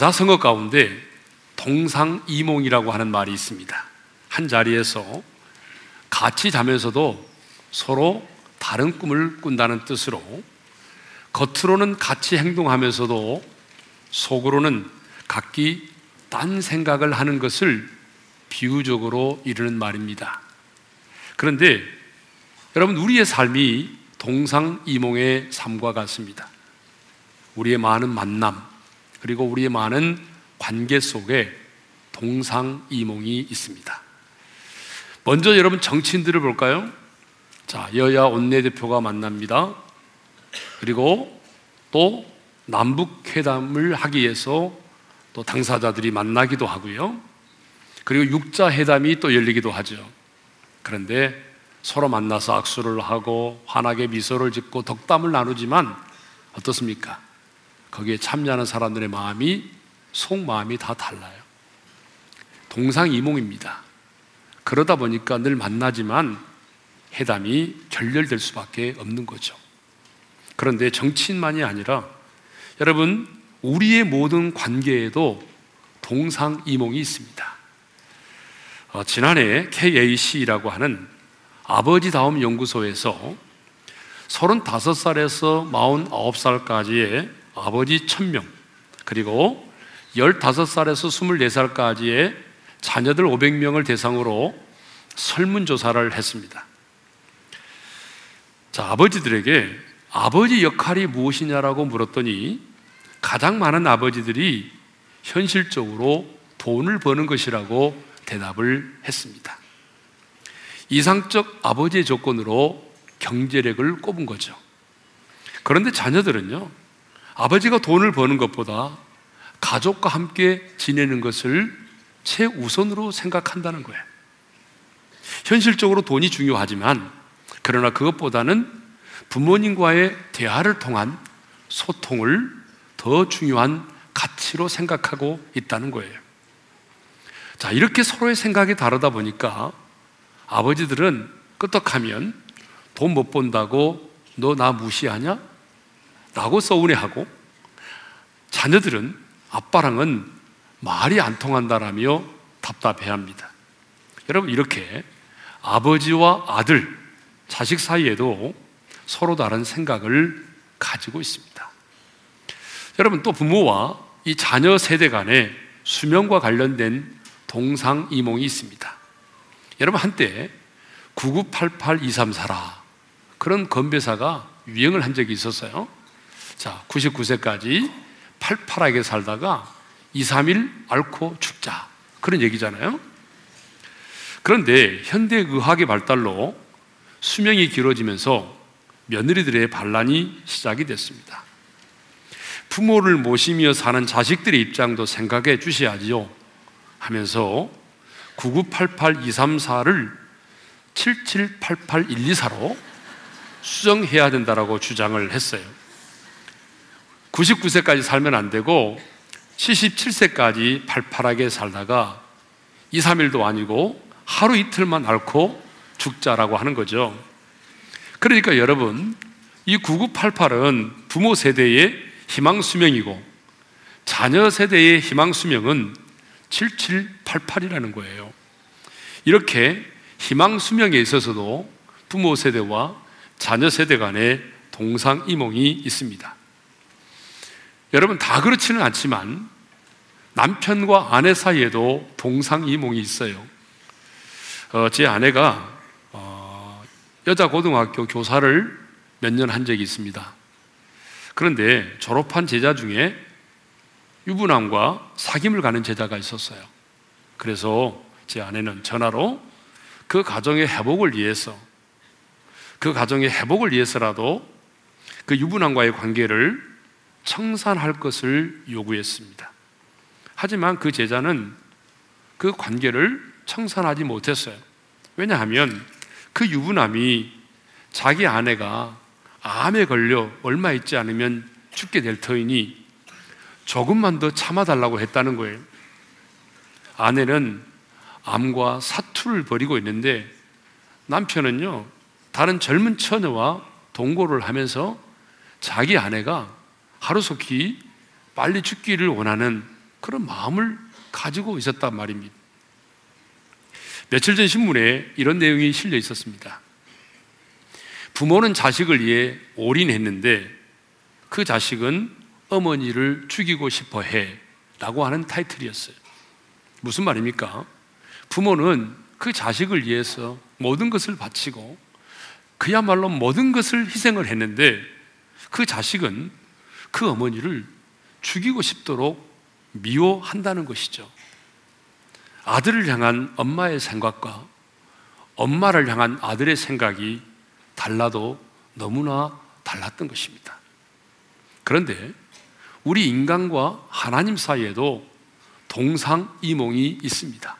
사자성어 가운데 동상이몽이라고 하는 말이 있습니다. 한 자리에서 같이 자면서도 서로 다른 꿈을 꾼다는 뜻으로, 겉으로는 같이 행동하면서도 속으로는 각기 딴 생각을 하는 것을 비유적으로 이르는 말입니다. 그런데 여러분, 우리의 삶이 동상이몽의 삶과 같습니다. 우리의 많은 만남, 그리고 우리의 많은 관계 속에 동상이몽이 있습니다. 먼저 여러분, 정치인들을 볼까요? 자, 여야 원내대표가 만납니다. 그리고 또 남북회담을 하기 위해서 또 당사자들이 만나기도 하고요. 그리고 육자회담이 또 열리기도 하죠. 그런데 서로 만나서 악수를 하고 환하게 미소를 짓고 덕담을 나누지만 어떻습니까? 거기에 참여하는 사람들의 마음이, 속마음이 다 달라요. 동상이몽입니다. 그러다 보니까 늘 만나지만 회담이 결렬될 수밖에 없는 거죠. 그런데 정치인만이 아니라 여러분, 우리의 모든 관계에도 동상이몽이 있습니다. 지난해 KAC라고 하는 아버지다움 연구소에서 35살에서 49살까지의 아버지 1000명, 그리고 15살에서 24살까지의 자녀들 500명을 대상으로 설문조사를 했습니다. 자, 아버지들에게 아버지 역할이 무엇이냐라고 물었더니 가장 많은 아버지들이 현실적으로 돈을 버는 것이라고 대답을 했습니다. 이상적 아버지의 조건으로 경제력을 꼽은 거죠. 그런데 자녀들은요, 아버지가 돈을 버는 것보다 가족과 함께 지내는 것을 최우선으로 생각한다는 거예요. 현실적으로 돈이 중요하지만, 그러나 그것보다는 부모님과의 대화를 통한 소통을 더 중요한 가치로 생각하고 있다는 거예요. 자, 이렇게 서로의 생각이 다르다 보니까 아버지들은 끄떡하면 돈 못 번다고 너 나 무시하냐? 라고 서운해하고, 자녀들은 아빠랑은 말이 안 통한다라며 답답해합니다. 여러분, 이렇게 아버지와 아들, 자식 사이에도 서로 다른 생각을 가지고 있습니다. 여러분, 또 부모와 이 자녀 세대 간의 수명과 관련된 동상이몽이 있습니다. 여러분, 한때 9988-234라 그런 건배사가 유행을 한 적이 있었어요. 자, 99세까지 팔팔하게 살다가 2, 3일 앓고 죽자, 그런 얘기잖아요. 그런데 현대의학의 발달로 수명이 길어지면서 며느리들의 반란이 시작이 됐습니다. 부모를 모시며 사는 자식들의 입장도 생각해 주셔야지요 하면서 9988-234를 7788-124로 수정해야 된다라고 주장을 했어요. 99세까지 살면 안 되고 77세까지 팔팔하게 살다가 2, 3일도 아니고 하루 이틀만 앓고 죽자라고 하는 거죠. 그러니까 여러분, 이 9988은 부모 세대의 희망수명이고 자녀 세대의 희망수명은 7788이라는 거예요. 이렇게 희망수명에 있어서도 부모 세대와 자녀 세대 간의 동상이몽이 있습니다. 여러분, 다 그렇지는 않지만 남편과 아내 사이에도 동상이몽이 있어요. 제 아내가 여자 고등학교 교사를 몇 년 한 적이 있습니다. 그런데 졸업한 제자 중에 유부남과 사귐을 가는 제자가 있었어요. 그래서 제 아내는 전화로 그 가정의 회복을 위해서, 그 가정의 회복을 위해서라도 그 유부남과의 관계를 청산할 것을 요구했습니다. 하지만 그 제자는 그 관계를 청산하지 못했어요. 왜냐하면 그 유부남이 자기 아내가 암에 걸려 얼마 있지 않으면 죽게 될 터이니 조금만 더 참아달라고 했다는 거예요. 아내는 암과 사투를 벌이고 있는데 남편은요, 다른 젊은 처녀와 동거를 하면서 자기 아내가 하루속히 빨리 죽기를 원하는 그런 마음을 가지고 있었단 말입니다. 며칠 전 신문에 이런 내용이 실려 있었습니다. 부모는 자식을 위해 올인했는데 그 자식은 어머니를 죽이고 싶어 해 라고 하는 타이틀이었어요. 무슨 말입니까? 부모는 그 자식을 위해서 모든 것을 바치고 그야말로 모든 것을 희생을 했는데 그 자식은 그 어머니를 죽이고 싶도록 미워한다는 것이죠. 아들을 향한 엄마의 생각과 엄마를 향한 아들의 생각이 달라도 너무나 달랐던 것입니다. 그런데 우리 인간과 하나님 사이에도 동상이몽이 있습니다.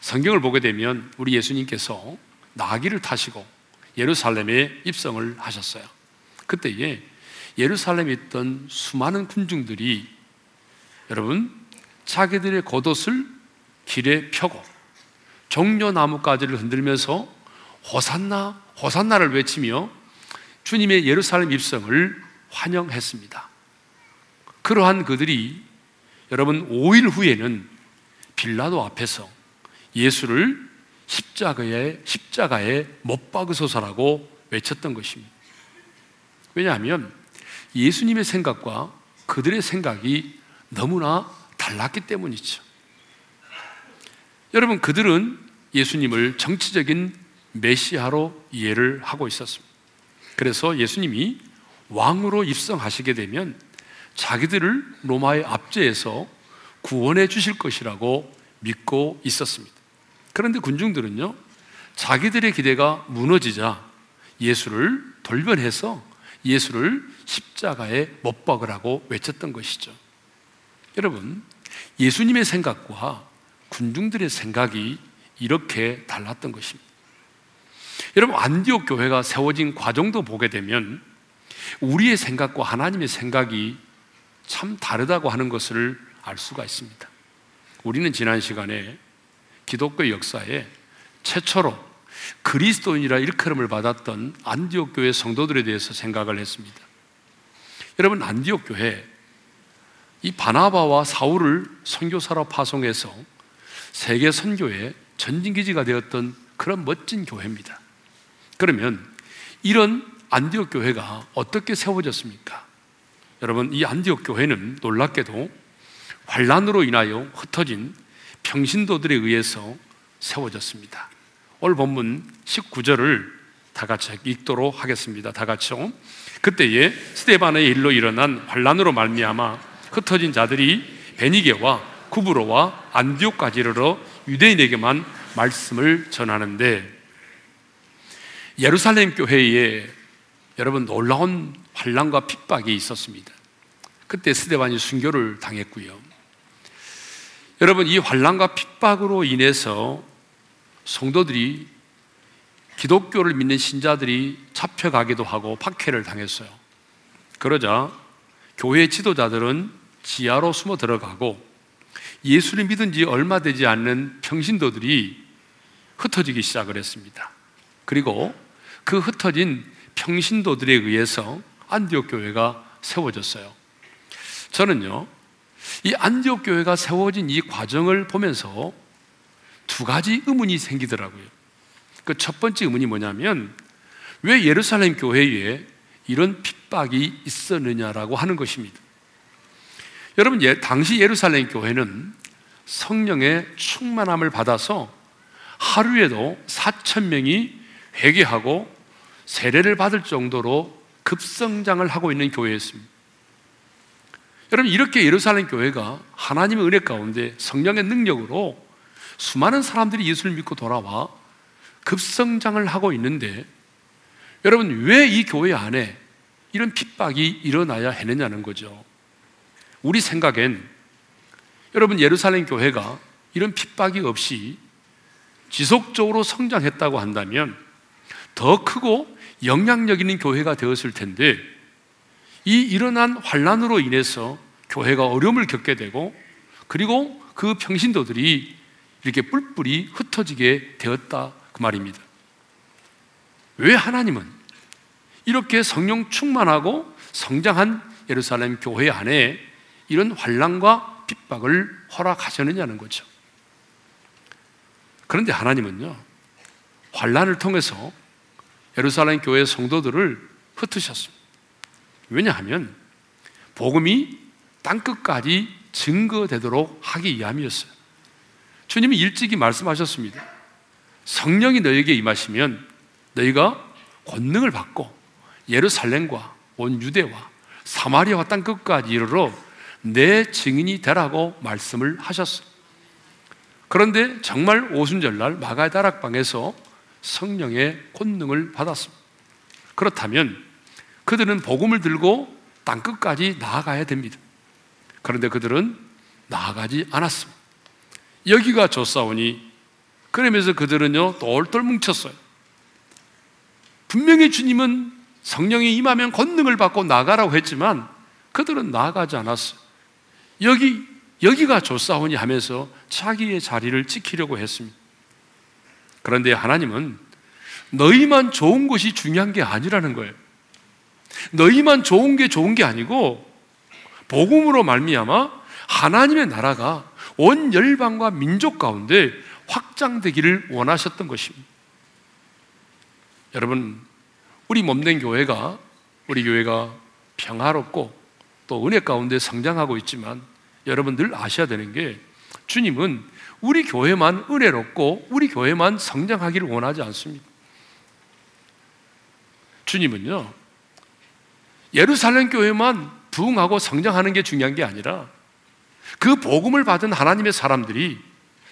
성경을 보게 되면 우리 예수님께서 나귀를 타시고 예루살렘에 입성을 하셨어요. 그때에 예루살렘에 있던 수많은 군중들이 여러분 자기들의 겉옷을 길에 펴고 종려나뭇가지를 흔들면서 호산나 호산나를 외치며 주님의 예루살렘 입성을 환영했습니다. 그러한 그들이 여러분 5일 후에는 빌라도 앞에서 예수를 십자가에 못 박으소서라고 외쳤던 것입니다. 왜냐하면 예수님의 생각과 그들의 생각이 너무나 달랐기 때문이죠. 여러분 그들은 예수님을 정치적인 메시아로 이해를 하고 있었습니다. 그래서 예수님이 왕으로 입성하시게 되면 자기들을 로마의 압제에서 구원해 주실 것이라고 믿고 있었습니다. 그런데 군중들은요 자기들의 기대가 무너지자 예수를 돌변해서 예수를 십자가에 못 박으라고 외쳤던 것이죠. 여러분 예수님의 생각과 군중들의 생각이 이렇게 달랐던 것입니다. 여러분 안디옥 교회가 세워진 과정도 보게 되면 우리의 생각과 하나님의 생각이 참 다르다고 하는 것을 알 수가 있습니다. 우리는 지난 시간에 기독교 역사에 최초로 그리스도인이라 일컬음을 받았던 안디옥 교회 성도들에 대해서 생각을 했습니다. 여러분 안디옥 교회 이 바나바와 사울을 선교사로 파송해서 세계 선교의 전진기지가 되었던 그런 멋진 교회입니다. 그러면 이런 안디옥 교회가 어떻게 세워졌습니까? 여러분 이 안디옥 교회는 놀랍게도 환란으로 인하여 흩어진 평신도들에 의해서 세워졌습니다. 오늘 본문 19절을 다 같이 읽도록 하겠습니다. 다 같이요. 그때에 스데반의 일로 일어난 환란으로 말미암아 흩어진 자들이 베니게와 구브로와 안디옥까지 이르러 유대인에게만 말씀을 전하는데 예루살렘 교회에 여러분 놀라운 환란과 핍박이 있었습니다. 그때 스데반이 순교를 당했고요. 여러분 이 환란과 핍박으로 인해서 성도들이 기독교를 믿는 신자들이 잡혀가기도 하고 박해를 당했어요. 그러자 교회 지도자들은 지하로 숨어 들어가고 예수를 믿은 지 얼마 되지 않는 평신도들이 흩어지기 시작을 했습니다. 그리고 그 흩어진 평신도들에 의해서 안디옥 교회가 세워졌어요. 저는요 이 안디옥 교회가 세워진 이 과정을 보면서 두 가지 의문이 생기더라고요. 그 첫 번째 의문이 뭐냐면 왜 예루살렘 교회에 이런 핍박이 있었느냐라고 하는 것입니다. 여러분 당시 예루살렘 교회는 성령의 충만함을 받아서 하루에도 4,000명이 회개하고 세례를 받을 정도로 급성장을 하고 있는 교회였습니다. 여러분 이렇게 예루살렘 교회가 하나님의 은혜 가운데 성령의 능력으로 수많은 사람들이 예수를 믿고 돌아와 급성장을 하고 있는데 여러분 왜 이 교회 안에 이런 핍박이 일어나야 했느냐는 거죠. 우리 생각엔 여러분 예루살렘 교회가 이런 핍박이 없이 지속적으로 성장했다고 한다면 더 크고 영향력 있는 교회가 되었을 텐데 이 일어난 환란으로 인해서 교회가 어려움을 겪게 되고 그리고 그 평신도들이 이렇게 뿔뿔이 흩어지게 되었다 그 말입니다. 왜 하나님은 이렇게 성령 충만하고 성장한 예루살렘 교회 안에 이런 환란과 핍박을 허락하셨느냐는 거죠. 그런데 하나님은요, 환난을 통해서 예루살렘 교회의 성도들을 흩으셨습니다. 왜냐하면 복음이 땅끝까지 증거되도록 하기 위함이었어요. 주님이 일찍이 말씀하셨습니다. 성령이 너희에게 임하시면 너희가 권능을 받고 예루살렘과 온 유대와 사마리아와 땅끝까지 이르러 내 증인이 되라고 말씀을 하셨어요. 그런데 정말 오순절날 마가의 다락방에서 성령의 권능을 받았습니다. 그렇다면 그들은 복음을 들고 땅끝까지 나아가야 됩니다. 그런데 그들은 나아가지 않았습니다. 여기가 좋사오니, 그러면서 그들은요 똘똘 뭉쳤어요. 분명히 주님은 성령이 임하면 권능을 받고 나가라고 했지만 그들은 나아가지 않았어요. 여기가 좋사오니 하면서 자기의 자리를 지키려고 했습니다. 그런데 하나님은 너희만 좋은 것이 중요한 게 아니라는 거예요. 너희만 좋은 게 아니고 복음으로 말미암아 하나님의 나라가 온 열방과 민족 가운데 확장되기를 원하셨던 것입니다. 여러분, 우리 몸된 교회가, 우리 교회가 평화롭고 또 은혜 가운데 성장하고 있지만 여러분 늘 아셔야 되는 게, 주님은 우리 교회만 은혜롭고 우리 교회만 성장하기를 원하지 않습니다. 주님은요 예루살렘 교회만 부흥하고 성장하는 게 중요한 게 아니라 그 복음을 받은 하나님의 사람들이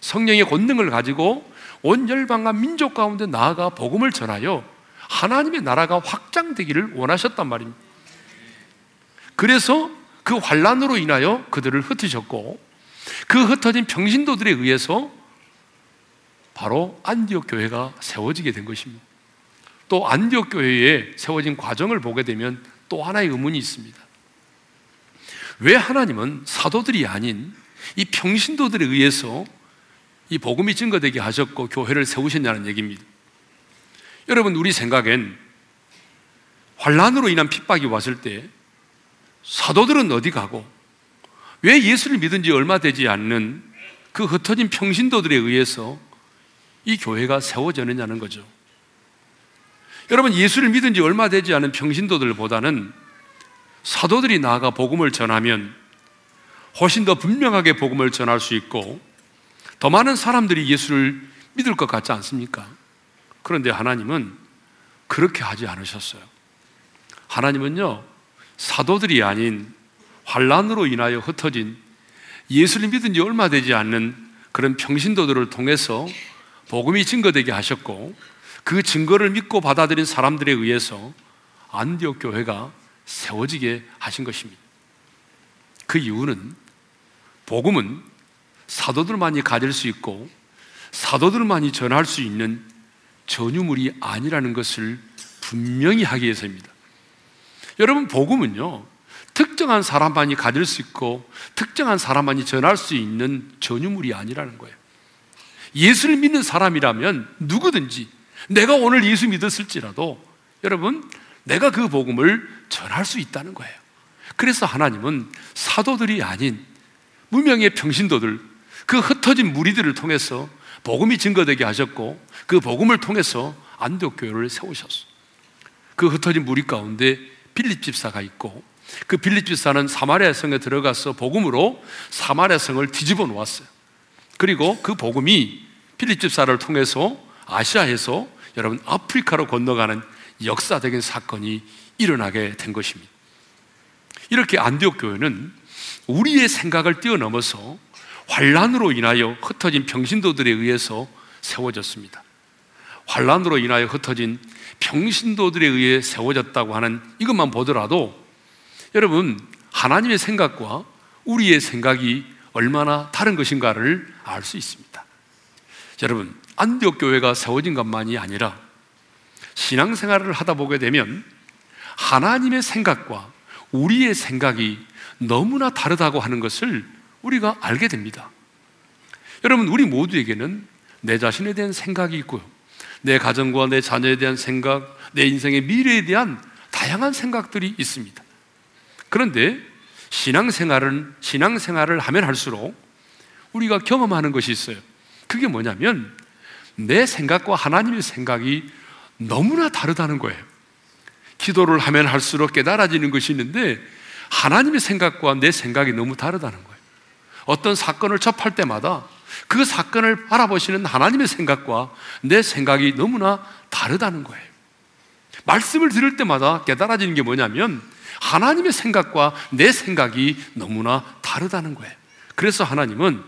성령의 권능을 가지고 온 열방과 민족 가운데 나아가 복음을 전하여 하나님의 나라가 확장되기를 원하셨단 말입니다. 그래서 그 환난으로 인하여 그들을 흩으셨고, 그 흩어진 평신도들에 의해서 바로 안디옥 교회가 세워지게 된 것입니다. 또 안디옥 교회에 세워진 과정을 보게 되면 또 하나의 의문이 있습니다. 왜 하나님은 사도들이 아닌 이 평신도들에 의해서 이 복음이 증거되게 하셨고 교회를 세우셨냐는 얘기입니다. 여러분, 우리 생각엔 환난으로 인한 핍박이 왔을 때 사도들은 어디 가고 왜 예수를 믿은 지 얼마 되지 않는 그 흩어진 평신도들에 의해서 이 교회가 세워졌느냐는 거죠. 여러분, 예수를 믿은 지 얼마 되지 않은 평신도들보다는 사도들이 나아가 복음을 전하면 훨씬 더 분명하게 복음을 전할 수 있고 더 많은 사람들이 예수를 믿을 것 같지 않습니까? 그런데 하나님은 그렇게 하지 않으셨어요. 하나님은요 사도들이 아닌 환난으로 인하여 흩어진 예수를 믿은 지 얼마 되지 않는 그런 평신도들을 통해서 복음이 증거되게 하셨고, 그 증거를 믿고 받아들인 사람들에 의해서 안디옥 교회가 세워지게 하신 것입니다. 그 이유는 복음은 사도들만이 가질 수 있고 사도들만이 전할 수 있는 전유물이 아니라는 것을 분명히 하기 위해서입니다. 여러분, 복음은요 특정한 사람만이 가질 수 있고 특정한 사람만이 전할 수 있는 전유물이 아니라는 거예요. 예수를 믿는 사람이라면 누구든지, 내가 오늘 예수 믿었을지라도 여러분 내가 그 복음을 전할 수 있다는 거예요. 그래서 하나님은 사도들이 아닌 무명의 평신도들, 그 흩어진 무리들을 통해서 복음이 증거되게 하셨고 그 복음을 통해서 안디옥 교회를 세우셨어요. 그 흩어진 무리 가운데 빌립 집사가 있고, 그 빌립 집사는 사마리아 성에 들어가서 복음으로 사마리아 성을 뒤집어 놓았어요. 그리고 그 복음이 빌립 집사를 통해서 아시아에서 여러분 아프리카로 건너가는 역사적인 사건이 일어나게 된 것입니다. 이렇게 안디옥 교회는 우리의 생각을 뛰어넘어서 환난으로 인하여 흩어진 평신도들에 의해서 세워졌습니다. 환난으로 인하여 흩어진 평신도들에 의해 세워졌다고 하는 이것만 보더라도 여러분 하나님의 생각과 우리의 생각이 얼마나 다른 것인가를 알 수 있습니다. 여러분, 안디옥 교회가 세워진 것만이 아니라 신앙생활을 하다 보게 되면 하나님의 생각과 우리의 생각이 너무나 다르다고 하는 것을 우리가 알게 됩니다. 여러분, 우리 모두에게는 내 자신에 대한 생각이 있고요, 내 가정과 내 자녀에 대한 생각, 내 인생의 미래에 대한 다양한 생각들이 있습니다. 그런데 신앙생활을 하면 할수록 우리가 경험하는 것이 있어요. 그게 뭐냐면 내 생각과 하나님의 생각이 너무나 다르다는 거예요. 기도를 하면 할수록 깨달아지는 것이 있는데 하나님의 생각과 내 생각이 너무 다르다는 거예요. 어떤 사건을 접할 때마다 그 사건을 바라보시는 하나님의 생각과 내 생각이 너무나 다르다는 거예요. 말씀을 들을 때마다 깨달아지는 게 뭐냐면 하나님의 생각과 내 생각이 너무나 다르다는 거예요. 그래서 하나님은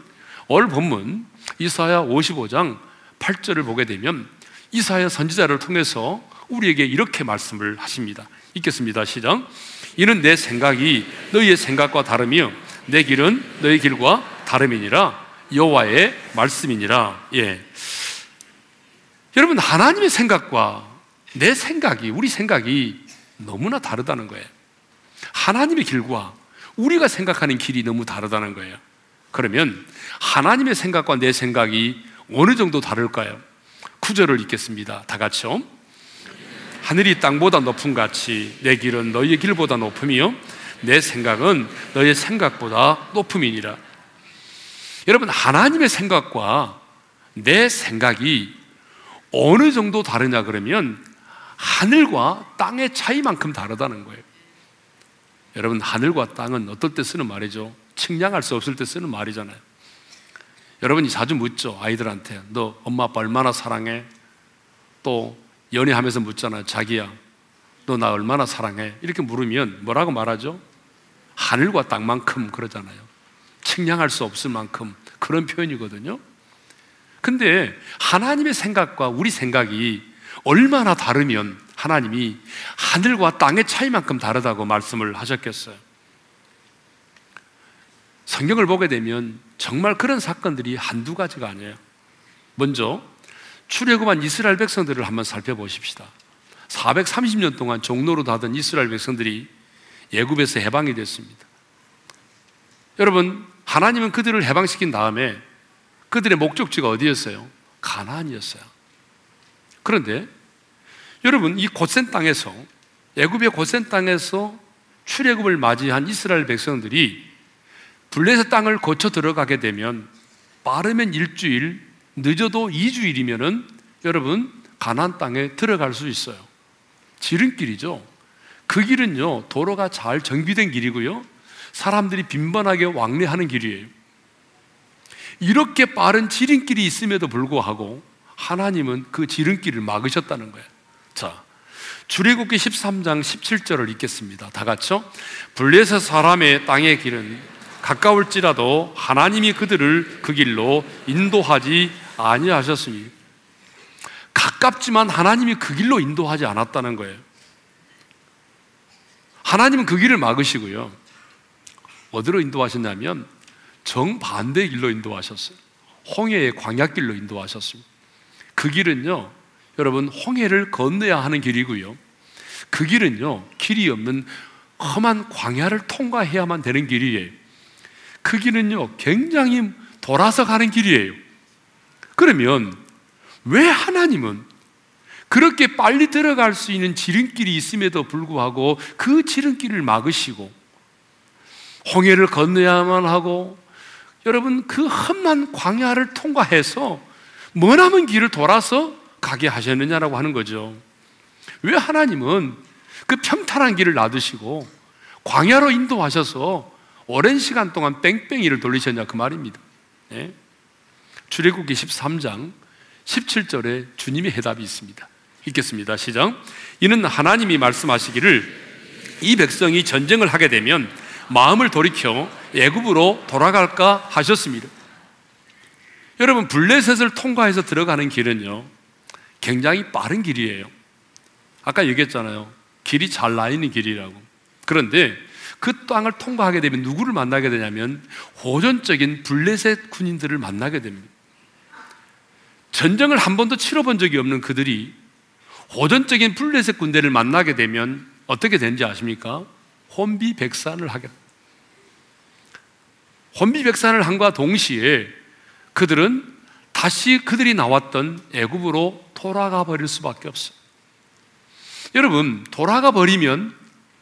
오늘 본문 이사야 55장 8절을 보게 되면 이사야 선지자를 통해서 우리에게 이렇게 말씀을 하십니다. 읽겠습니다. 시작. 이는 내 생각이 너희의 생각과 다르며 내 길은 너희 길과 다름이니라 여호와의 말씀이니라. 예. 여러분, 하나님의 생각과 내 생각이, 우리 생각이 너무나 다르다는 거예요. 하나님의 길과 우리가 생각하는 길이 너무 다르다는 거예요. 그러면 하나님의 생각과 내 생각이 어느 정도 다를까요? 9절을 읽겠습니다. 다 같이요. 하늘이 땅보다 높음 같이 내 길은 너희의 길보다 높으며 내 생각은 너희의 생각보다 높음이니라. 여러분, 하나님의 생각과 내 생각이 어느 정도 다르냐 그러면 하늘과 땅의 차이만큼 다르다는 거예요. 여러분, 하늘과 땅은 어떨 때 쓰는 말이죠? 측량할 수 없을 때 쓰는 말이잖아요. 여러분이 자주 묻죠, 아이들한테. 너 엄마 아빠 얼마나 사랑해? 또 연애하면서 묻잖아요. 자기야, 너 나 얼마나 사랑해? 이렇게 물으면 뭐라고 말하죠? 하늘과 땅만큼 그러잖아요. 측량할 수 없을 만큼 그런 표현이거든요. 근데 하나님의 생각과 우리 생각이 얼마나 다르면 하나님이 하늘과 땅의 차이만큼 다르다고 말씀을 하셨겠어요? 성경을 보게 되면 정말 그런 사건들이 한두 가지가 아니에요. 먼저 출애굽한 이스라엘 백성들을 한번 살펴보십시다. 430년 동안 종노릇 하던 이스라엘 백성들이 애굽에서 해방이 됐습니다. 여러분, 하나님은 그들을 해방시킨 다음에 그들의 목적지가 어디였어요? 가나안이었어요. 그런데 여러분, 이 고센 땅에서, 애굽의 고센 땅에서 출애굽을 맞이한 이스라엘 백성들이 블레셋 땅을 거쳐 들어가게 되면 빠르면 일주일, 늦어도 2주일이면은 여러분 가나안 땅에 들어갈 수 있어요. 지름길이죠. 그 길은요, 도로가 잘 정비된 길이고요, 사람들이 빈번하게 왕래하는 길이에요. 이렇게 빠른 지름길이 있음에도 불구하고 하나님은 그 지름길을 막으셨다는 거예요. 자, 출애굽기 13장 17절을 읽겠습니다. 다 같이요. 블레셋 사람의 땅의 길은 가까울지라도 하나님이 그들을 그 길로 인도하지 아니하셨으니, 가깝지만 하나님이 그 길로 인도하지 않았다는 거예요. 하나님은 그 길을 막으시고요, 어디로 인도하셨냐면 정반대 길로 인도하셨어요. 홍해의 광야길로 인도하셨습니다. 그 길은요, 여러분, 홍해를 건너야 하는 길이고요, 그 길은요, 길이 없는 험한 광야를 통과해야만 되는 길이에요. 그 길은요, 굉장히 돌아서 가는 길이에요. 그러면 왜 하나님은 그렇게 빨리 들어갈 수 있는 지름길이 있음에도 불구하고 그 지름길을 막으시고 홍해를 건너야만 하고, 여러분, 그 험한 광야를 통과해서 머나먼 길을 돌아서 가게 하셨느냐라고 하는 거죠. 왜 하나님은 그 평탄한 길을 놔두시고 광야로 인도하셔서 오랜 시간 동안 뺑뺑이를 돌리셨냐 그 말입니다. 예? 출애굽기 13장 17절에 주님의 해답이 있습니다. 읽겠습니다. 시작. 이는 하나님이 말씀하시기를 이 백성이 전쟁을 하게 되면 마음을 돌이켜 애굽으로 돌아갈까 하셨습니다. 여러분, 블레셋을 통과해서 들어가는 길은요, 굉장히 빠른 길이에요. 아까 얘기했잖아요. 길이 잘 나 있는 길이라고. 그런데 그 땅을 통과하게 되면 누구를 만나게 되냐면 호전적인 블레셋 군인들을 만나게 됩니다. 전쟁을 한 번도 치러본 적이 없는 그들이 호전적인 블레셋 군대를 만나게 되면 어떻게 되는지 아십니까? 혼비백산을 하게. 혼비백산을 한과 동시에 그들은 다시 그들이 나왔던 애굽으로 돌아가 버릴 수밖에 없어요. 여러분, 돌아가 버리면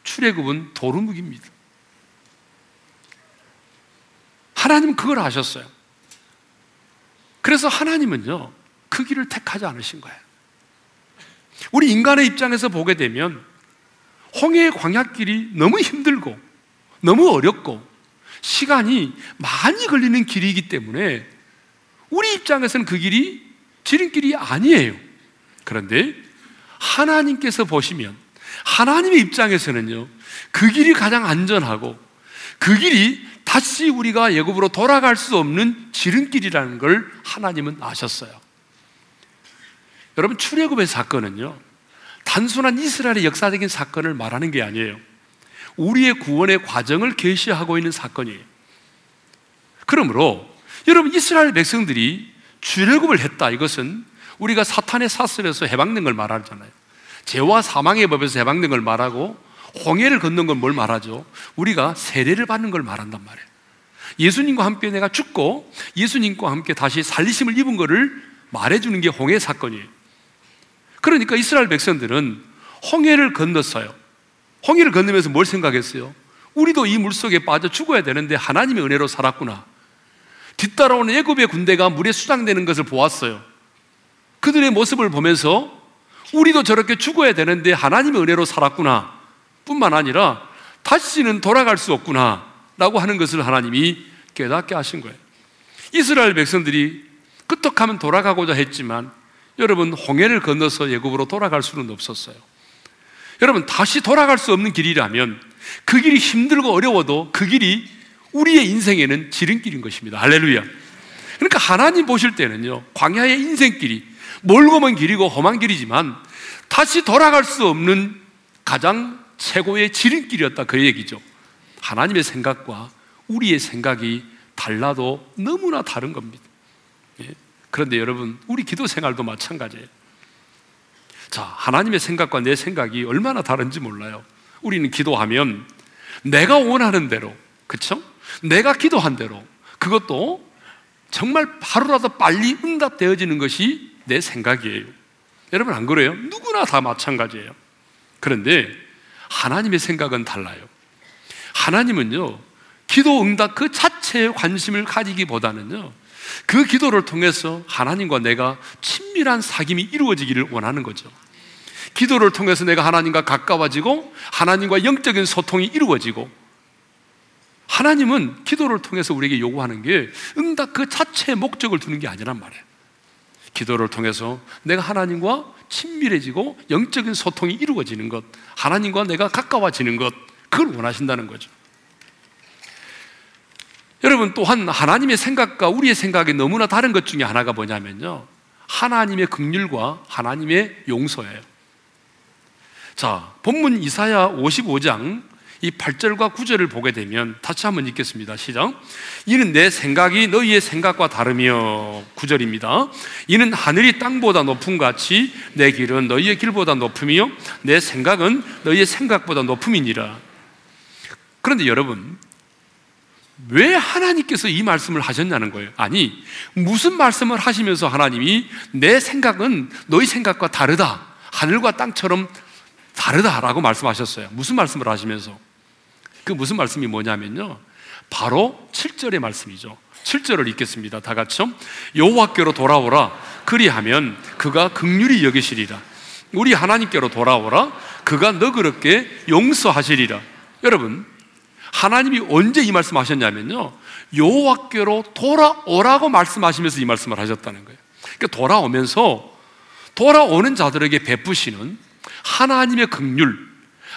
출애굽은 도루묵입니다. 하나님은 그걸 아셨어요. 그래서 하나님은요, 그 길을 택하지 않으신 거예요. 우리 인간의 입장에서 보게 되면 홍해의 광야길이 너무 힘들고 너무 어렵고 시간이 많이 걸리는 길이기 때문에 우리 입장에서는 그 길이 지름길이 아니에요. 그런데 하나님께서 보시면, 하나님의 입장에서는요, 그 길이 가장 안전하고 그 길이 다시 우리가 애굽으로 돌아갈 수 없는 지름길이라는 걸 하나님은 아셨어요. 여러분, 출애굽의 사건은요, 단순한 이스라엘의 역사적인 사건을 말하는 게 아니에요. 우리의 구원의 과정을 계시하고 있는 사건이에요. 그러므로 여러분, 이스라엘 백성들이 출애굽을 했다, 이것은 우리가 사탄의 사슬에서 해방된 걸 말하잖아요. 죄와 사망의 법에서 해방된 걸 말하고, 홍해를 걷는 건 뭘 말하죠? 우리가 세례를 받는 걸 말한단 말이에요. 예수님과 함께 내가 죽고 예수님과 함께 다시 살리심을 입은 것을 말해주는 게 홍해 사건이에요. 그러니까 이스라엘 백성들은 홍해를 건넜어요. 홍해를 건너면서 뭘 생각했어요? 우리도 이 물속에 빠져 죽어야 되는데 하나님의 은혜로 살았구나. 뒤따라오는 애굽의 군대가 물에 수장되는 것을 보았어요. 그들의 모습을 보면서 우리도 저렇게 죽어야 되는데 하나님의 은혜로 살았구나 뿐만 아니라 다시는 돌아갈 수 없구나 라고 하는 것을 하나님이 깨닫게 하신 거예요. 이스라엘 백성들이 끄떡하면 돌아가고자 했지만 여러분, 홍해를 건너서 애굽으로 돌아갈 수는 없었어요. 여러분, 다시 돌아갈 수 없는 길이라면 그 길이 힘들고 어려워도 그 길이 우리의 인생에는 지름길인 것입니다. 할렐루야. 그러니까 하나님 보실 때는요, 광야의 인생길이 멀고 먼 길이고 험한 길이지만 다시 돌아갈 수 없는 가장 최고의 지름길이었다, 그 얘기죠. 하나님의 생각과 우리의 생각이 달라도 너무나 다른 겁니다. 예. 그런데 여러분, 우리 기도 생활도 마찬가지예요. 자, 하나님의 생각과 내 생각이 얼마나 다른지 몰라요. 우리는 기도하면 내가 원하는 대로, 그렇죠? 내가 기도한 대로, 그것도 정말 하루라도 빨리 응답되어지는 것이 내 생각이에요. 여러분, 안 그래요? 누구나 다 마찬가지예요. 그런데 하나님의 생각은 달라요. 하나님은요, 기도 응답 그 자체에 관심을 가지기보다는요, 그 기도를 통해서 하나님과 내가 친밀한 사귐이 이루어지기를 원하는 거죠. 기도를 통해서 내가 하나님과 가까워지고 하나님과 영적인 소통이 이루어지고, 하나님은 기도를 통해서 우리에게 요구하는 게 응답 그 자체의 목적을 두는 게 아니란 말이에요. 기도를 통해서 내가 하나님과 친밀해지고 영적인 소통이 이루어지는 것, 하나님과 내가 가까워지는 것, 그걸 원하신다는 거죠. 여러분, 또한 하나님의 생각과 우리의 생각이 너무나 다른 것 중에 하나가 뭐냐면요, 하나님의 긍휼과 하나님의 용서예요. 자, 본문 이사야 55장 이 8절과 9절을 보게 되면 다시 한번 읽겠습니다. 시작. 이는 내 생각이 너희의 생각과 다르며, 9절입니다. 이는 하늘이 땅보다 높음 같이 내 길은 너희의 길보다 높으며 내 생각은 너희의 생각보다 높음이니라. 그런데 여러분, 왜 하나님께서 이 말씀을 하셨냐는 거예요. 아니, 무슨 말씀을 하시면서 하나님이 내 생각은 너희 생각과 다르다, 하늘과 땅처럼 다르다라고 말씀하셨어요. 무슨 말씀을 하시면서? 그 무슨 말씀이 뭐냐면요, 바로 7절의 말씀이죠. 7절을 읽겠습니다. 다 같이요. 여호와께로 돌아오라, 그리하면 그가 긍휼히 여기시리라. 우리 하나님께로 돌아오라, 그가 너그럽게 용서하시리라. 여러분, 하나님이 언제 이 말씀하셨냐면요, 여호와께로 돌아오라고 말씀하시면서 이 말씀을 하셨다는 거예요. 그러니까 돌아오면서 돌아오는 자들에게 베푸시는 하나님의 긍휼,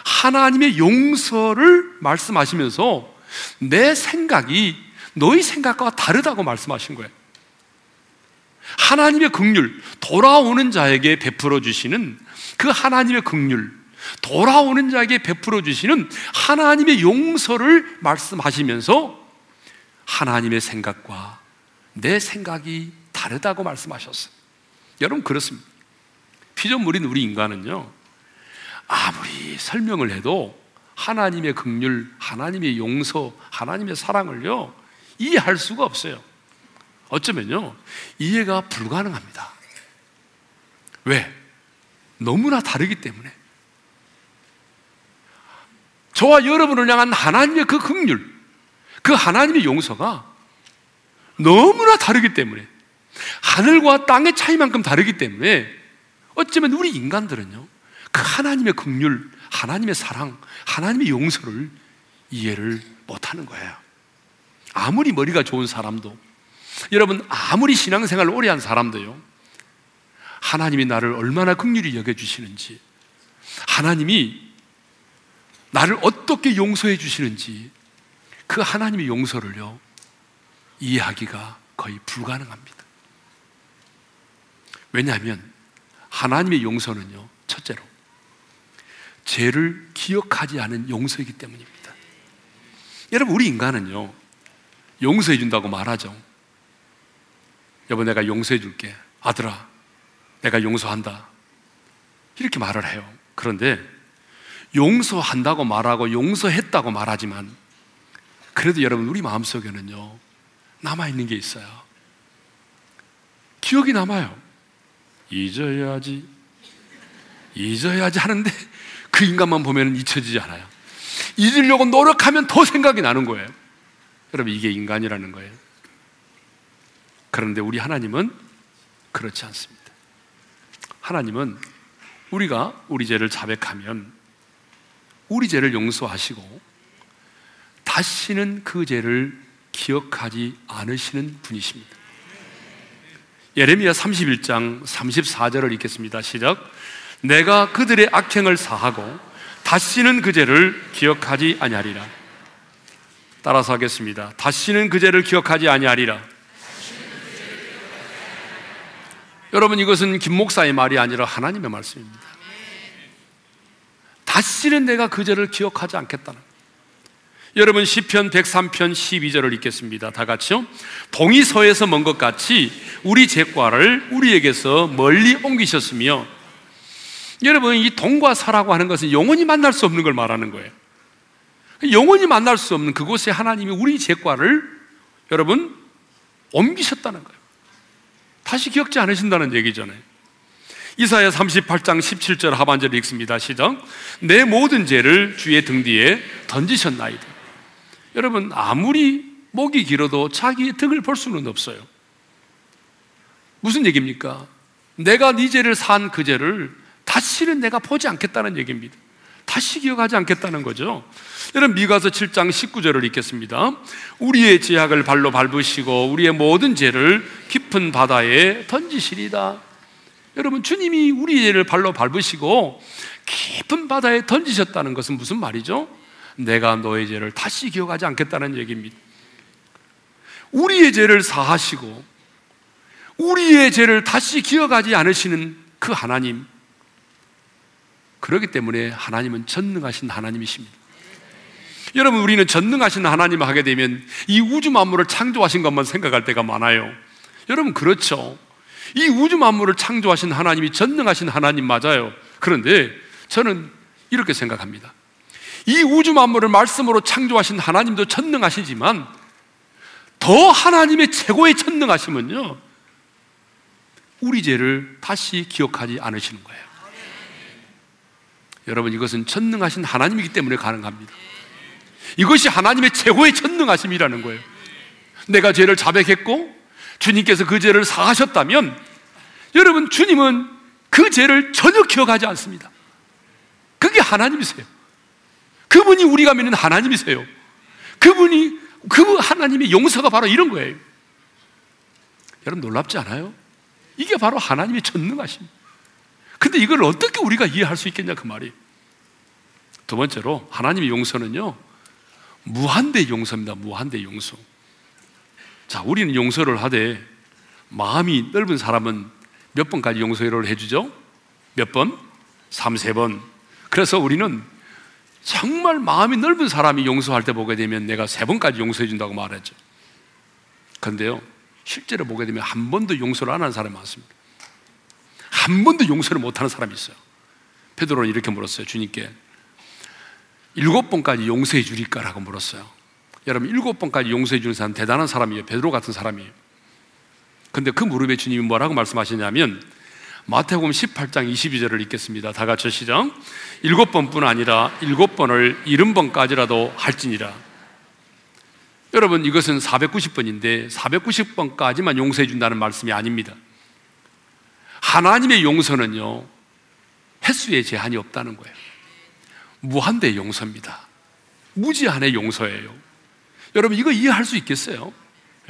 하나님의 용서를 말씀하시면서 내 생각이 너희 생각과 다르다고 말씀하신 거예요. 하나님의 긍휼, 돌아오는 자에게 베풀어 주시는 그 하나님의 긍휼, 돌아오는 자에게 베풀어 주시는 하나님의 용서를 말씀하시면서 하나님의 생각과 내 생각이 다르다고 말씀하셨어요. 여러분, 그렇습니다. 피조물인 우리 인간은요, 아무리 설명을 해도 하나님의 긍휼, 하나님의 용서, 하나님의 사랑을요, 이해할 수가 없어요. 어쩌면요, 이해가 불가능합니다. 왜? 너무나 다르기 때문에. 저와 여러분을 향한 하나님의 그 긍휼, 그 하나님의 용서가 너무나 다르기 때문에, 하늘과 땅의 차이만큼 다르기 때문에 어쩌면 우리 인간들은요, 그 하나님의 긍휼, 하나님의 사랑, 하나님의 용서를 이해를 못하는 거예요. 아무리 머리가 좋은 사람도, 여러분 아무리 신앙생활을 오래 한 사람도요, 하나님이 나를 얼마나 긍휼히 여겨주시는지, 하나님이 나를 어떻게 용서해 주시는지, 그 하나님의 용서를요 이해하기가 거의 불가능합니다. 왜냐하면 하나님의 용서는요, 첫째로 죄를 기억하지 않은 용서이기 때문입니다. 여러분 우리 인간은요 용서해 준다고 말하죠. 여보 내가 용서해 줄게, 아들아 내가 용서한다, 이렇게 말을 해요. 그런데 용서한다고 말하고 용서했다고 말하지만 그래도 여러분 우리 마음속에는요 남아있는 게 있어요. 기억이 남아요. 잊어야지 하는데 그 인간만 보면 잊혀지지 않아요. 잊으려고 노력하면 더 생각이 나는 거예요. 여러분 이게 인간이라는 거예요. 그런데 우리 하나님은 그렇지 않습니다. 하나님은 우리가 우리 죄를 자백하면 우리 죄를 용서하시고 다시는 그 죄를 기억하지 않으시는 분이십니다. 예레미야 31장 34절을 읽겠습니다. 시작. 내가 그들의 악행을 사하고 다시는 그 죄를 기억하지 아니하리라. 따라서 하겠습니다. 다시는 그 죄를 기억하지 아니하리라. 여러분 이것은 김 목사의 말이 아니라 하나님의 말씀입니다. 다시는 내가 그 죄를 기억하지 않겠다는. 여러분 시편 103편 12절을 읽겠습니다. 다 같이요. 동이 서에서 먼 것 같이 우리 죄과를 우리에게서 멀리 옮기셨으며. 여러분 이 동과 서라고 하는 것은 영원히 만날 수 없는 걸 말하는 거예요. 영원히 만날 수 없는 그곳에 하나님이 우리 죄과를 여러분 옮기셨다는 거예요. 다시 기억지 않으신다는 얘기잖아요. 이사야 38장 17절 하반절을 읽습니다. 시작. 내 모든 죄를 주의 등 뒤에 던지셨나이다. 여러분 아무리 목이 길어도 자기의 등을 볼 수는 없어요. 무슨 얘기입니까? 내가 네 죄를 산 그 죄를 다시는 내가 보지 않겠다는 얘기입니다. 다시 기억하지 않겠다는 거죠. 여러분 미가서 7장 19절을 읽겠습니다. 우리의 죄악을 발로 밟으시고 우리의 모든 죄를 깊은 바다에 던지시리다. 여러분 주님이 우리의 죄를 발로 밟으시고 깊은 바다에 던지셨다는 것은 무슨 말이죠? 내가 너의 죄를 다시 기억하지 않겠다는 얘기입니다. 우리의 죄를 사하시고 우리의 죄를 다시 기억하지 않으시는 그 하나님, 그렇기 때문에 하나님은 전능하신 하나님이십니다. 여러분 우리는 전능하신 하나님을 하게 되면 이 우주 만물을 창조하신 것만 생각할 때가 많아요. 여러분 그렇죠. 이 우주 만물을 창조하신 하나님이 전능하신 하나님 맞아요. 그런데 저는 이렇게 생각합니다. 이 우주 만물을 말씀으로 창조하신 하나님도 전능하시지만 더 하나님의 최고의 전능하심은요 우리 죄를 다시 기억하지 않으시는 거예요. 여러분 이것은 전능하신 하나님이기 때문에 가능합니다. 이것이 하나님의 최고의 전능하심이라는 거예요. 내가 죄를 자백했고 주님께서 그 죄를 사하셨다면 여러분 주님은 그 죄를 전혀 기억하지 않습니다. 그게 하나님이세요. 그분이 우리가 믿는 하나님이세요. 그 하나님의 용서가 바로 이런 거예요. 여러분 놀랍지 않아요? 이게 바로 하나님의 전능하십니다. 근데 이걸 어떻게 우리가 이해할 수 있겠냐 그 말이. 두 번째로 하나님의 용서는요 무한대 용서입니다. 무한대 용서. 자, 우리는 용서를 하되 마음이 넓은 사람은 몇 번까지 용서를 해주죠? 몇 번? 3번. 그래서 우리는 정말 마음이 넓은 사람이 용서할 때 보게 되면 내가 3번까지 용서해 준다고 말했죠. 그런데요 실제로 보게 되면 한 번도 용서를 안 하는 사람이 많습니다. 한 번도 용서를 못하는 사람이 있어요. 베드로는 이렇게 물었어요. 주님께 7번까지 용서해 주릴까라고 물었어요. 여러분 7번까지 용서해 주는 사람 대단한 사람이에요. 베드로 같은 사람이에요. 근데 그 무릎에 주님이 뭐라고 말씀하시냐면 마태복음 18장 22절을 읽겠습니다. 다 같이 시작. 7번뿐 아니라 7번을 70번까지라도 할지니라. 여러분, 이것은 490번인데 490번까지만 용서해 준다는 말씀이 아닙니다. 하나님의 용서는요, 횟수에 제한이 없다는 거예요. 무한대의 용서입니다. 무제한의 용서예요. 여러분, 이거 이해할 수 있겠어요?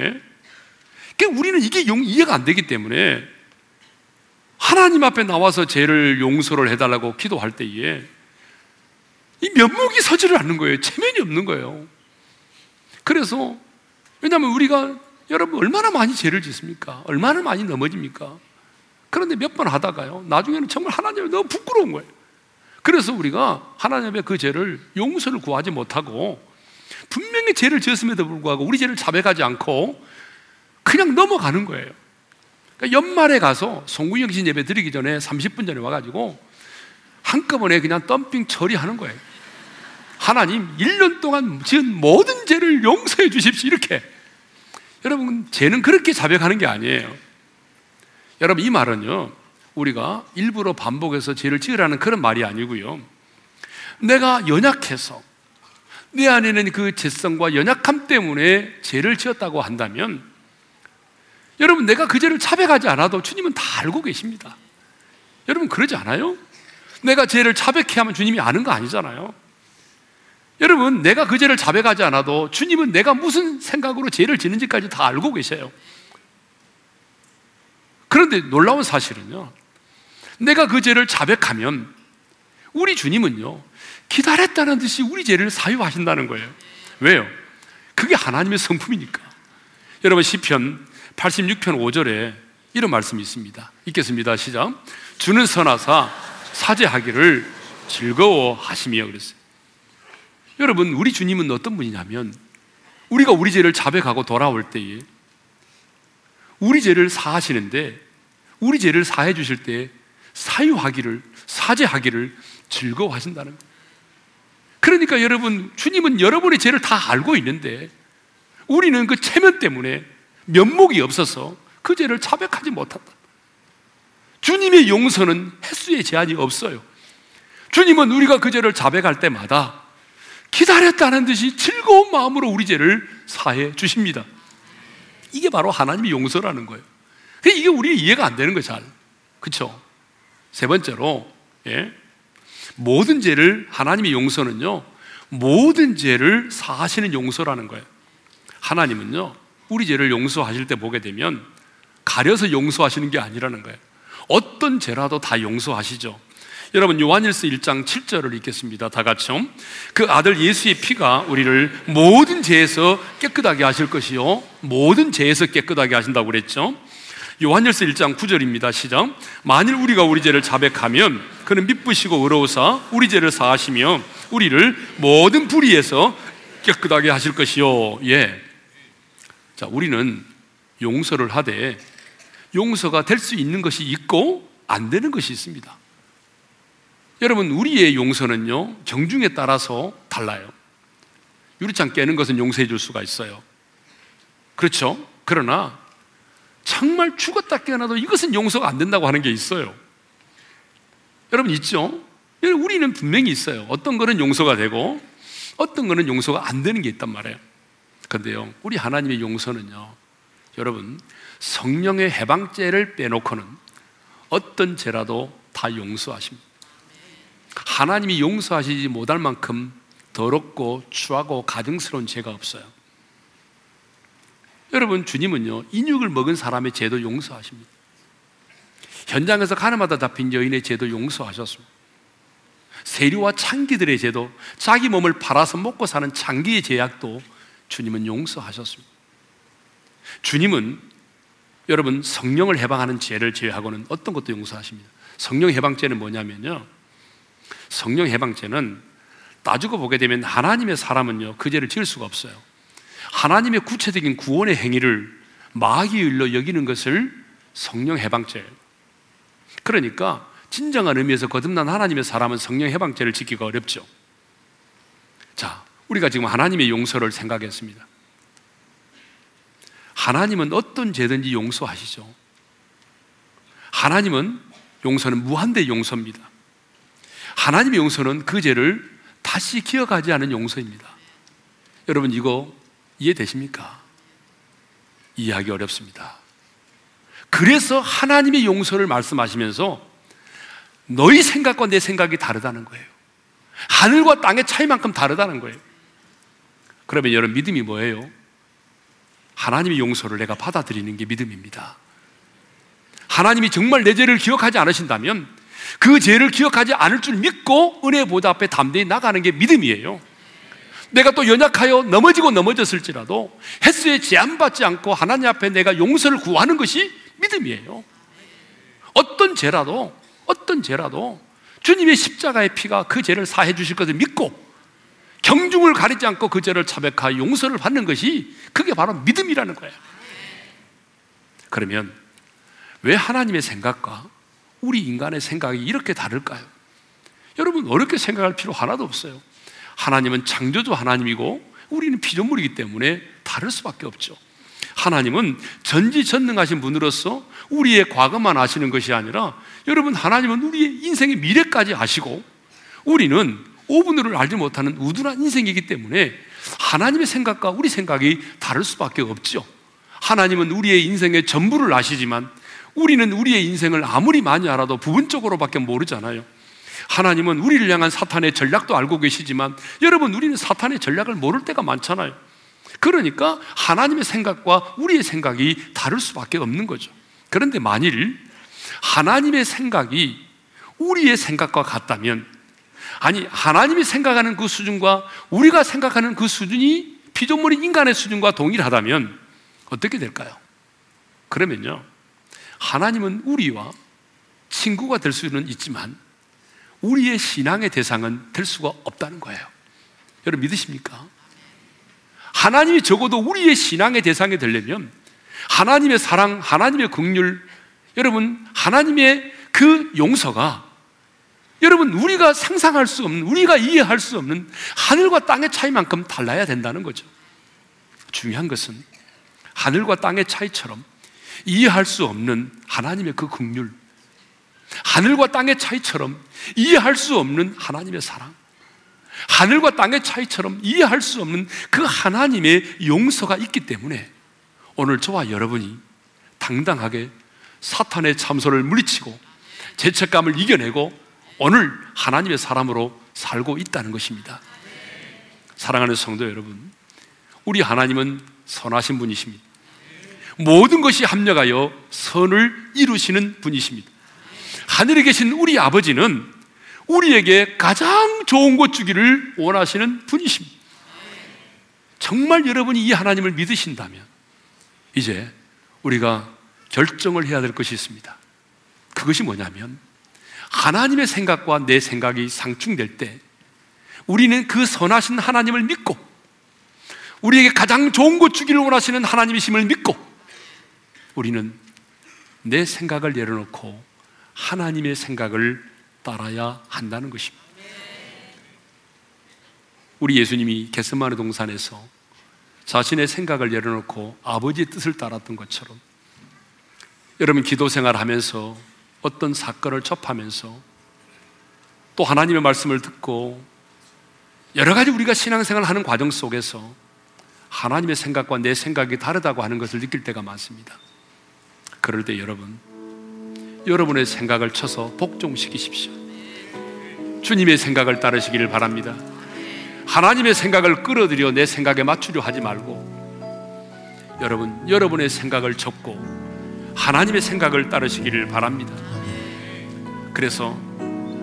예? 그러니까 우리는 이게 이해가 안 되기 때문에 하나님 앞에 나와서 죄를 용서를 해달라고 기도할 때에 이 면목이 서지를 않는 거예요. 체면이 없는 거예요. 그래서, 왜냐하면 우리가, 여러분, 얼마나 많이 죄를 짓습니까? 얼마나 많이 넘어집니까? 그런데 몇 번 하다가요, 나중에는 정말 하나님 앞에 너무 부끄러운 거예요. 그래서 우리가 하나님 앞에 그 죄를 용서를 구하지 못하고, 분명히 죄를 지었음에도 불구하고 우리 죄를 자백하지 않고 그냥 넘어가는 거예요. 그러니까 연말에 가서 송구영신 예배 드리기 전에 30분 전에 와가지고 한꺼번에 그냥 덤핑 처리하는 거예요. 하나님, 1년 동안 지은 모든 죄를 용서해 주십시오. 이렇게. 여러분, 죄는 그렇게 자백하는 게 아니에요. 여러분, 이 말은요, 우리가 일부러 반복해서 죄를 지으라는 그런 말이 아니고요, 내가 연약해서 내 안에는 그 죄성과 연약함 때문에 죄를 지었다고 한다면, 여러분, 내가 그 죄를 자백하지 않아도 주님은 다 알고 계십니다. 여러분, 그러지 않아요? 내가 죄를 자백해야 하면 주님이 아는 거 아니잖아요. 여러분, 내가 그 죄를 자백하지 않아도 주님은 내가 무슨 생각으로 죄를 지는지까지 다 알고 계세요. 그런데 놀라운 사실은요, 내가 그 죄를 자백하면 우리 주님은요, 기다렸다는 듯이 우리 죄를 사유하신다는 거예요. 왜요? 그게 하나님의 성품이니까. 여러분, 시편 86편 5절에 이런 말씀이 있습니다. 읽겠습니다. 시작. 주는 선하사 사죄하기를 즐거워하시며 그랬어요. 여러분, 우리 주님은 어떤 분이냐면, 우리가 우리 죄를 자백하고 돌아올 때에 우리 죄를 사하시는데, 우리 죄를 사해 주실 때 사유하기를, 사죄하기를 즐거워하신다는 거예요. 그러니까 여러분, 주님은 여러분의 죄를 다 알고 있는데 우리는 그 체면 때문에 면목이 없어서 그 죄를 자백하지 못한다. 주님의 용서는 횟수의 제한이 없어요. 주님은 우리가 그 죄를 자백할 때마다 기다렸다는 듯이 즐거운 마음으로 우리 죄를 사해 주십니다. 이게 바로 하나님의 용서라는 거예요. 이게 우리 이해가 안 되는 거예요, 잘. 그렇죠? 세 번째로, 예, 모든 죄를, 하나님의 용서는요, 모든 죄를 사하시는 용서라는 거예요. 하나님은요, 우리 죄를 용서하실 때 보게 되면 가려서 용서하시는 게 아니라는 거예요. 어떤 죄라도 다 용서하시죠. 여러분, 요한일서 1장 7절을 읽겠습니다. 다 같이요. 그 아들 예수의 피가 우리를 모든 죄에서 깨끗하게 하실 것이요, 모든 죄에서 깨끗하게 하신다고 그랬죠. 요한일서 1장 9절입니다. 시작. 만일 우리가 우리 죄를 자백하면 그는 미쁘시고 의로우사 우리 죄를 사하시며 우리를 모든 불의에서 깨끗하게 하실 것이요. 예. 자, 우리는 용서를 하되 용서가 될 수 있는 것이 있고 안 되는 것이 있습니다. 여러분, 우리의 용서는요, 경중에 따라서 달라요. 유리창 깨는 것은 용서해 줄 수가 있어요. 그렇죠? 그러나 정말 죽었다 깨어나도 이것은 용서가 안 된다고 하는 게 있어요. 여러분, 있죠? 우리는 분명히 있어요. 어떤 거는 용서가 되고 어떤 거는 용서가 안 되는 게 있단 말이에요. 근데요, 우리 하나님의 용서는요, 여러분, 성령의 해방죄를 빼놓고는 어떤 죄라도 다 용서하십니다. 하나님이 용서하시지 못할 만큼 더럽고 추하고 가증스러운 죄가 없어요. 여러분, 주님은요, 인육을 먹은 사람의 죄도 용서하십니다. 현장에서 가늠하다 잡힌 여인의 죄도 용서하셨습니다. 세리와 창기들의 죄도, 자기 몸을 팔아서 먹고 사는 창기의 죄악도 주님은 용서하셨습니다. 주님은 여러분, 성령을 해방하는 죄를 제외하고는 어떤 것도 용서하십니다. 성령 해방죄는 뭐냐면요, 성령 해방죄는 따지고 보게 되면 하나님의 사람은요, 그 죄를 지을 수가 없어요. 하나님의 구체적인 구원의 행위를 마귀의 일로 여기는 것을 성령 해방죄예요. 그러니까 진정한 의미에서 거듭난 하나님의 사람은 성령 해방죄를 지키기가 어렵죠. 자, 우리가 지금 하나님의 용서를 생각했습니다. 하나님은 어떤 죄든지 용서하시죠. 하나님은 용서는 무한대 용서입니다. 하나님의 용서는 그 죄를 다시 기억하지 않은 용서입니다. 여러분, 이거 이해되십니까? 이해하기 어렵습니다. 그래서 하나님의 용서를 말씀하시면서 너희 생각과 내 생각이 다르다는 거예요. 하늘과 땅의 차이만큼 다르다는 거예요. 그러면 여러분 믿음이 뭐예요? 하나님의 용서를 내가 받아들이는 게 믿음입니다. 하나님이 정말 내 죄를 기억하지 않으신다면 그 죄를 기억하지 않을 줄 믿고 은혜 보좌 앞에 담대히 나가는 게 믿음이에요. 내가 또 연약하여 넘어졌을지라도 햇수에 제한받지 않고 하나님 앞에 내가 용서를 구하는 것이 믿음이에요. 어떤 죄라도 주님의 십자가의 피가 그 죄를 사해 주실 것을 믿고 경중을 가리지 않고 그 죄를 자백하여 용서를 받는 것이, 그게 바로 믿음이라는 거예요. 그러면 왜 하나님의 생각과 우리 인간의 생각이 이렇게 다를까요? 여러분 어렵게 생각할 필요 하나도 없어요. 하나님은 창조주 하나님이고 우리는 피조물이기 때문에 다를 수밖에 없죠. 하나님은 전지전능하신 분으로서 우리의 과거만 아시는 것이 아니라, 여러분 하나님은 우리의 인생의 미래까지 아시고 우리는 5분을 알지 못하는 우둔한 인생이기 때문에 하나님의 생각과 우리 생각이 다를 수밖에 없죠. 하나님은 우리의 인생의 전부를 아시지만 우리는 우리의 인생을 아무리 많이 알아도 부분적으로밖에 모르잖아요. 하나님은 우리를 향한 사탄의 전략도 알고 계시지만 여러분 우리는 사탄의 전략을 모를 때가 많잖아요. 그러니까 하나님의 생각과 우리의 생각이 다를 수밖에 없는 거죠. 그런데 만일 하나님의 생각이 우리의 생각과 같다면, 아니 하나님이 생각하는 그 수준과 우리가 생각하는 그 수준이 피조물인 인간의 수준과 동일하다면 어떻게 될까요? 그러면요, 하나님은 우리와 친구가 될 수는 있지만 우리의 신앙의 대상은 될 수가 없다는 거예요. 여러분 믿으십니까? 하나님이 적어도 우리의 신앙의 대상이 되려면 하나님의 사랑, 하나님의 긍휼, 여러분 하나님의 그 용서가 여러분 우리가 상상할 수 없는, 우리가 이해할 수 없는 하늘과 땅의 차이만큼 달라야 된다는 거죠. 중요한 것은 하늘과 땅의 차이처럼 이해할 수 없는 하나님의 그 긍휼, 하늘과 땅의 차이처럼 이해할 수 없는 하나님의 사랑, 하늘과 땅의 차이처럼 이해할 수 없는 그 하나님의 용서가 있기 때문에 오늘 저와 여러분이 당당하게 사탄의 참소를 물리치고 죄책감을 이겨내고 오늘 하나님의 사람으로 살고 있다는 것입니다. 사랑하는 성도 여러분, 우리 하나님은 선하신 분이십니다. 모든 것이 합력하여 선을 이루시는 분이십니다. 하늘에 계신 우리 아버지는 우리에게 가장 좋은 것 주기를 원하시는 분이십니다. 정말 여러분이 이 하나님을 믿으신다면 이제 우리가 결정을 해야 될 것이 있습니다. 그것이 뭐냐면, 하나님의 생각과 내 생각이 상충될 때 우리는 그 선하신 하나님을 믿고 우리에게 가장 좋은 것 주기를 원하시는 하나님이심을 믿고 우리는 내 생각을 내려놓고 하나님의 생각을 따라야 한다는 것입니다. 우리 예수님이 겟세마네 동산에서 자신의 생각을 내려놓고 아버지의 뜻을 따랐던 것처럼, 여러분 기도 생활하면서 어떤 사건을 접하면서 또 하나님의 말씀을 듣고 여러 가지 우리가 신앙생활하는 과정 속에서 하나님의 생각과 내 생각이 다르다고 하는 것을 느낄 때가 많습니다. 그럴 때 여러분, 여러분의 생각을 쳐서 복종시키십시오. 주님의 생각을 따르시기를 바랍니다. 하나님의 생각을 끌어들여 내 생각에 맞추려 하지 말고, 여러분, 여러분의 생각을 접고 하나님의 생각을 따르시기를 바랍니다. 그래서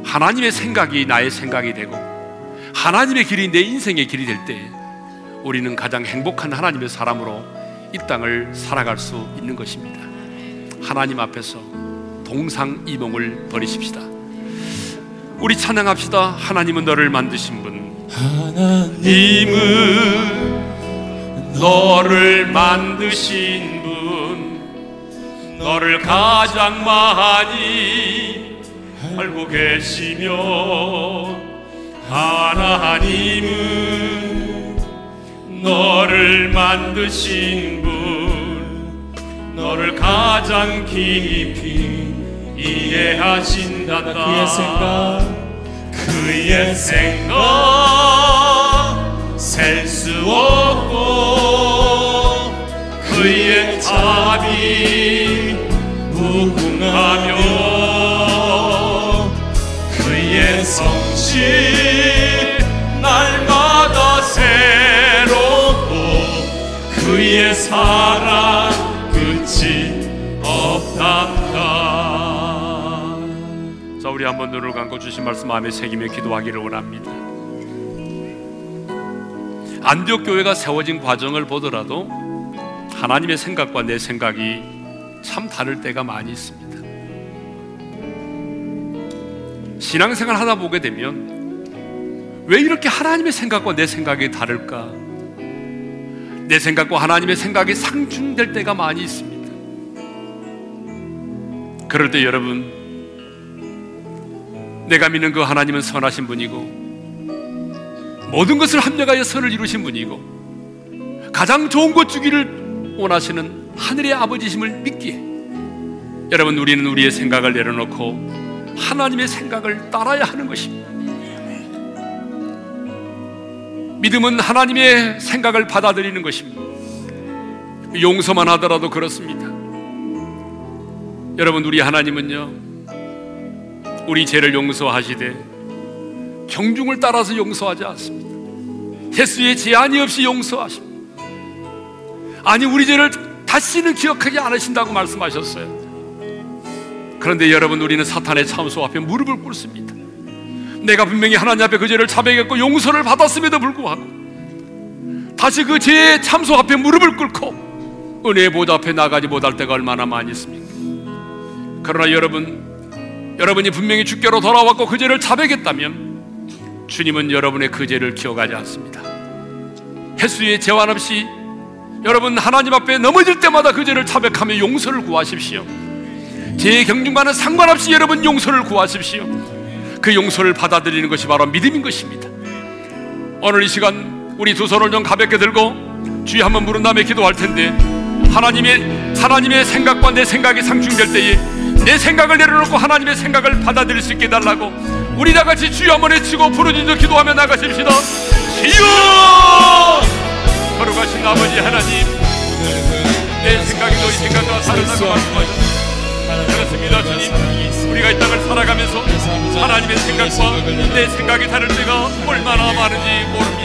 하나님의 생각이 나의 생각이 되고 하나님의 길이 내 인생의 길이 될 때 우리는 가장 행복한 하나님의 사람으로 이 땅을 살아갈 수 있는 것입니다. 하나님 앞에서 동상이몽을 버리십시다. 우리 찬양합시다. 하나님은 너를 만드신 분. 하나님은 너를 만드신 분, 너를 가장 많이 알고 계시며, 하나님은 너를 만드신 분, 너를 가장 깊이 이해하신다. 그의 생각 셀 수 없고 사람이 무궁하며 그의 성실 날마다 새롭고 그의 사랑 끝이 없단다. 자, 우리 한번 눈을 감고 주신 말씀 마음에 새기며 기도하기를 원합니다. 안디옥 교회가 세워진 과정을 보더라도 하나님의 생각과 내 생각이 참 다를 때가 많이 있습니다. 신앙생활 하다 보게 되면 왜 이렇게 하나님의 생각과 내 생각이 다를까? 내 생각과 하나님의 생각이 상충될 때가 많이 있습니다. 그럴 때 여러분, 내가 믿는 그 하나님은 선하신 분이고 모든 것을 합력하여 선을 이루신 분이고 가장 좋은 것 주기를 원하시는 하늘의 아버지심을 믿기에, 여러분, 우리는 우리의 생각을 내려놓고 하나님의 생각을 따라야 하는 것입니다. 믿음은 하나님의 생각을 받아들이는 것입니다. 용서만 하더라도 그렇습니다. 여러분, 우리 하나님은요, 우리 죄를 용서하시되 경중을 따라서 용서하지 않습니다. 횟수의 제한이 없이 용서하십니다. 아니, 우리 죄를 다시는 기억하지 않으신다고 말씀하셨어요. 그런데 여러분, 우리는 사탄의 참소 앞에 무릎을 꿇습니다. 내가 분명히 하나님 앞에 그 죄를 자백했고 용서를 받았음에도 불구하고 다시 그 죄의 참소 앞에 무릎을 꿇고 은혜의 보좌 앞에 나가지 못할 때가 얼마나 많이 있습니까? 그러나 여러분이 분명히 주께로 돌아왔고 그 죄를 자백했다면 주님은 여러분의 그 죄를 기억하지 않습니다. 횟수의 제한 없이 여러분 하나님 앞에 넘어질 때마다 그 죄를 자백하며 용서를 구하십시오. 죄의 경중과는 상관없이 여러분 용서를 구하십시오. 그 용서를 받아들이는 것이 바로 믿음인 것입니다. 오늘 이 시간 우리 두 손을 좀 가볍게 들고 주의 한번 물은 다음에 기도할 텐데, 하나님의 생각과 내 생각이 상충될 때에 내 생각을 내려놓고 하나님의 생각을 받아들일 수 있게 해달라고 우리 다같이 주여 한번 외치고 부르짖어 기도하며 나가십시다. 주여! 거룩하신 아버지 하나님, 내 생각이 너희 생각과 다르다고 말씀하셨습니다. 그렇습니다 주님, 우리가 이 땅을 살아가면서 하나님의 생각과 내 생각이 다를 때가 얼마나 많은지 모릅니다.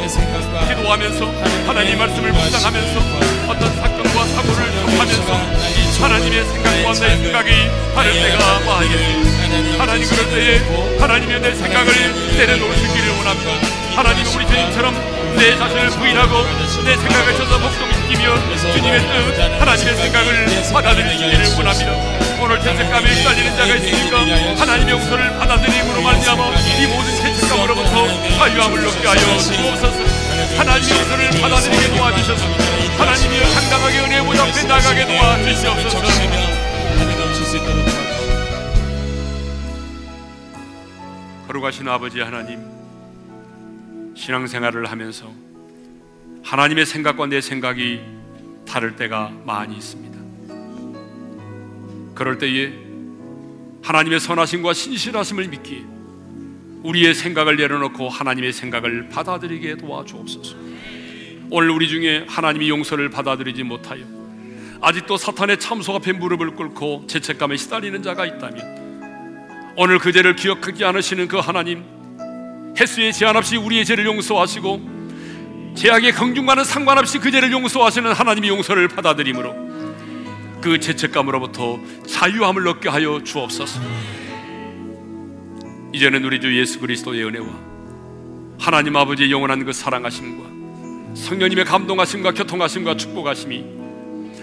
기도하면서 하나님의 말씀을 묵상하면서 어떤 사건과 사고를 접하면서 하나님의 생각과 내 생각이 다를 때가 많습니다. 하나님, 그럴 때에 하나님의 내 생각을 내려놓으시기를 원합니다. 하나님, 우리 주님처럼 내 자신을 부인하고 내 생각을 쳐서 복종시키며 주님의 뜻, 하나님의 생각을 받아들이기를 원합니다. 오늘 죄책감에 휘날리는 자가 있으니까 하나님의 용서를 받아들임으로 말미암아 이 모든 죄책감으로부터 자유함을 얻게 하여 주옵소서. 하나님의 은혜를 받아들이게 도와주셨습니다. 하나님이여, 당당하게 은혜의 보좌 앞에 나가게 도와주시옵소서. 거룩하신 아버지 하나님, 신앙생활을 하면서 하나님의 생각과 내 생각이 다를 때가 많이 있습니다. 그럴 때에 하나님의 선하심과 신실하심을 믿기에 우리의 생각을 내려놓고 하나님의 생각을 받아들이게 도와주옵소서. 오늘 우리 중에 하나님이 용서를 받아들이지 못하여 아직도 사탄의 참소 앞에 무릎을 꿇고 죄책감에 시달리는 자가 있다면, 오늘 그 죄를 기억하지 않으시는 그 하나님, 횟수의 제한 없이 우리의 죄를 용서하시고 죄악의 경중과는 상관없이 그 죄를 용서하시는 하나님의 용서를 받아들임으로 그 죄책감으로부터 자유함을 얻게 하여 주옵소서. 이제는 우리 주 예수 그리스도의 은혜와 하나님 아버지의 영원한 그 사랑하심과 성령님의 감동하심과 교통하심과 축복하심이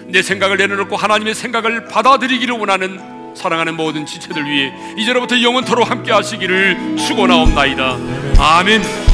내 생각을 내려놓고 하나님의 생각을 받아들이기를 원하는 사랑하는 모든 지체들 위해 이제로부터 영원토록 함께 하시기를 축원하옵나이다. 아멘.